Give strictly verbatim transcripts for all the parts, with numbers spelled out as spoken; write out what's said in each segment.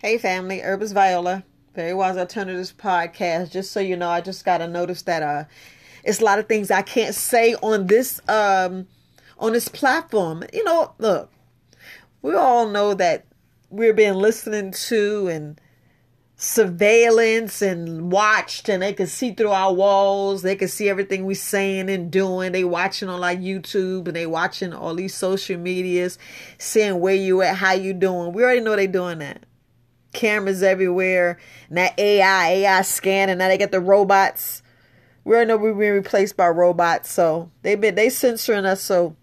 Hey family, Herbis Viola, Very Wise Alternatives podcast. Just so you know, I just got to notice that uh, it's a lot of things I can't say on this um on this platform. You know, look, we all know that we're being listened to and surveillance and watched, and they can see through our walls. They can see everything we're saying and doing. They watching on like YouTube and they watching all these social medias, seeing where you at, how you doing. We already know they doing that. Cameras everywhere. Now A I, A I scanning. Now they got the robots. We already know we're being replaced by robots. So they've been they censoring us. So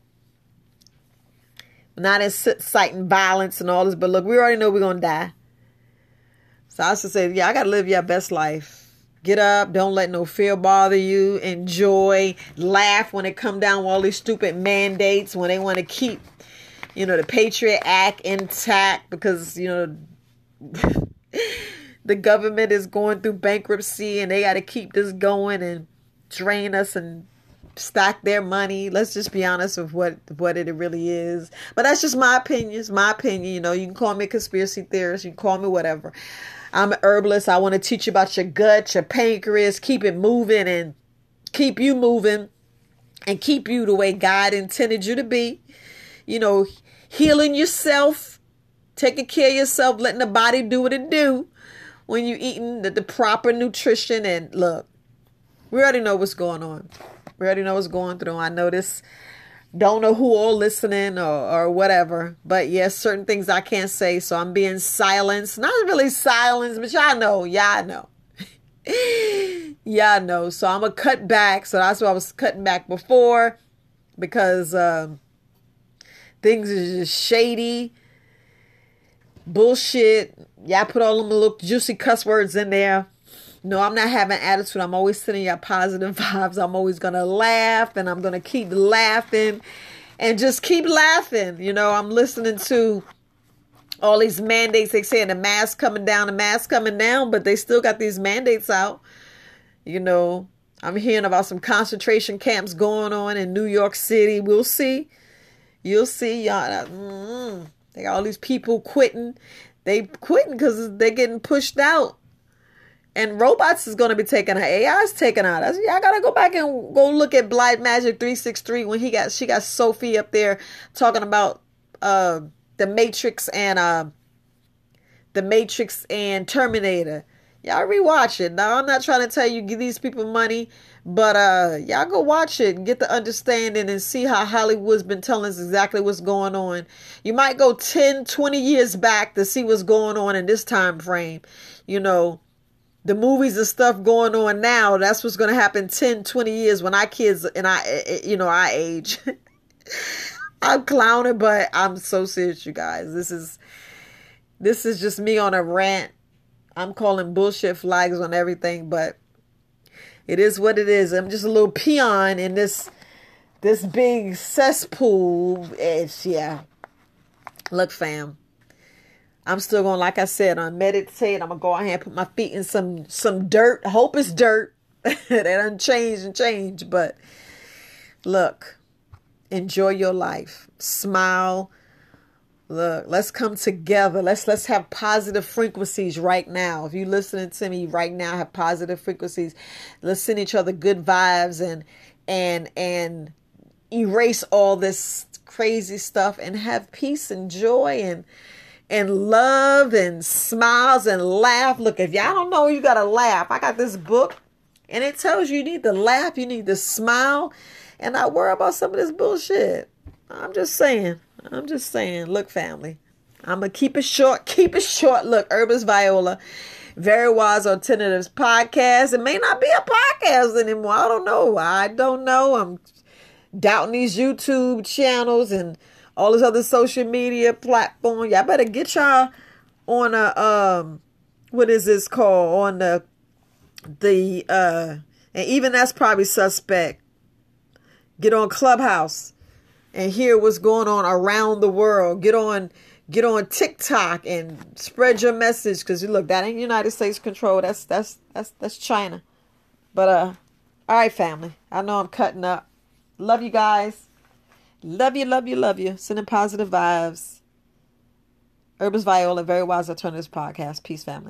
not inciting violence and all this. But look, we already know we're gonna die. So I should say, yeah, I gotta live your best life. Get up. Don't let no fear bother you. Enjoy. Laugh when it come down with all these stupid mandates. When they want to keep, you know, the Patriot Act intact because you know. The government is going through bankruptcy and they got to keep this going and drain us and stack their money. Let's just be honest with what, what it really is. But that's just my opinion. It's my opinion. You know, you can call me a conspiracy theorist. You can call me whatever. I'm an herbalist. I want to teach you about your gut, your pancreas, keep it moving and keep you moving and keep you the way God intended you to be. You know, healing yourself. Taking care of yourself, letting the body do what it do when you're eating the, the proper nutrition. And look, we already know what's going on. We already know what's going through. I know this. Don't know who all listening or, or whatever. But yes, certain things I can't say. So I'm being silenced. Not really silenced, but y'all know. Y'all know. Y'all know. So I'm going to cut back. So that's why I was cutting back before. Because um, things is just shady. Bullshit. Y'all put all them little juicy cuss words in there. No, I'm not having attitude. I'm always sending y'all positive vibes. I'm always going to laugh and I'm going to keep laughing and just keep laughing. You know, I'm listening to all these mandates. They saying the mask coming down, the mask coming down, but they still got these mandates out. You know, I'm hearing about some concentration camps going on in New York City. We'll see. You'll see y'all. Mm-hmm. They got all these people quitting. They quitting because they're getting pushed out. And robots is going to be taken out. A I's taken out. I, I got to go back and go look at Blight Magic three sixty-three when he got she got Sophie up there talking about uh, the Matrix and uh, the Matrix and Terminator. Y'all rewatch it. Now, I'm not trying to tell you give these people money, but uh, y'all go watch it and get the understanding and see how Hollywood's been telling us exactly what's going on. You might go ten, twenty years back to see what's going on in this time frame. You know, the movies and stuff going on now, that's what's going to happen ten, twenty years when our kids and I, you know, our age. I'm clowning, but I'm so serious, you guys. This is, this is just me on a rant. I'm calling bullshit flags on everything, but it is what it is. I'm just a little peon in this this big cesspool. It's, yeah. Look, fam. I'm still going, like I said, I'm meditate. I'm going to go out here and put my feet in some, some dirt. Hope it's dirt. They done change and change, but look, enjoy your life. Smile. Look, let's come together. Let's let's have positive frequencies right now. If you're listening to me right now, have positive frequencies. Let's send each other good vibes and and and erase all this crazy stuff and have peace and joy and and love and smiles and laugh. Look, if y'all don't know, you gotta laugh. I got this book and it tells you you need to laugh, you need to smile, and not worry about some of this bullshit. I'm just saying. I'm just saying, look, family, I'm going to keep it short. Keep it short. Look, Herbis Viola, Very Wise Alternatives podcast. It may not be a podcast anymore. I don't know. I don't know. I'm doubting these YouTube channels and all this other social media platform. Y'all better get y'all on a, um, what is this called? On the, the, uh, and even that's probably suspect. Get on Clubhouse. And hear what's going on around the world. Get on, get on TikTok and spread your message. Because you look, that ain't United States control. That's that's that's that's China. But uh, all right, family. I know I'm cutting up. Love you guys. Love you, love you, love you. Sending positive vibes. Herbis Viola, Very Wise Alternatives podcast. Peace, family.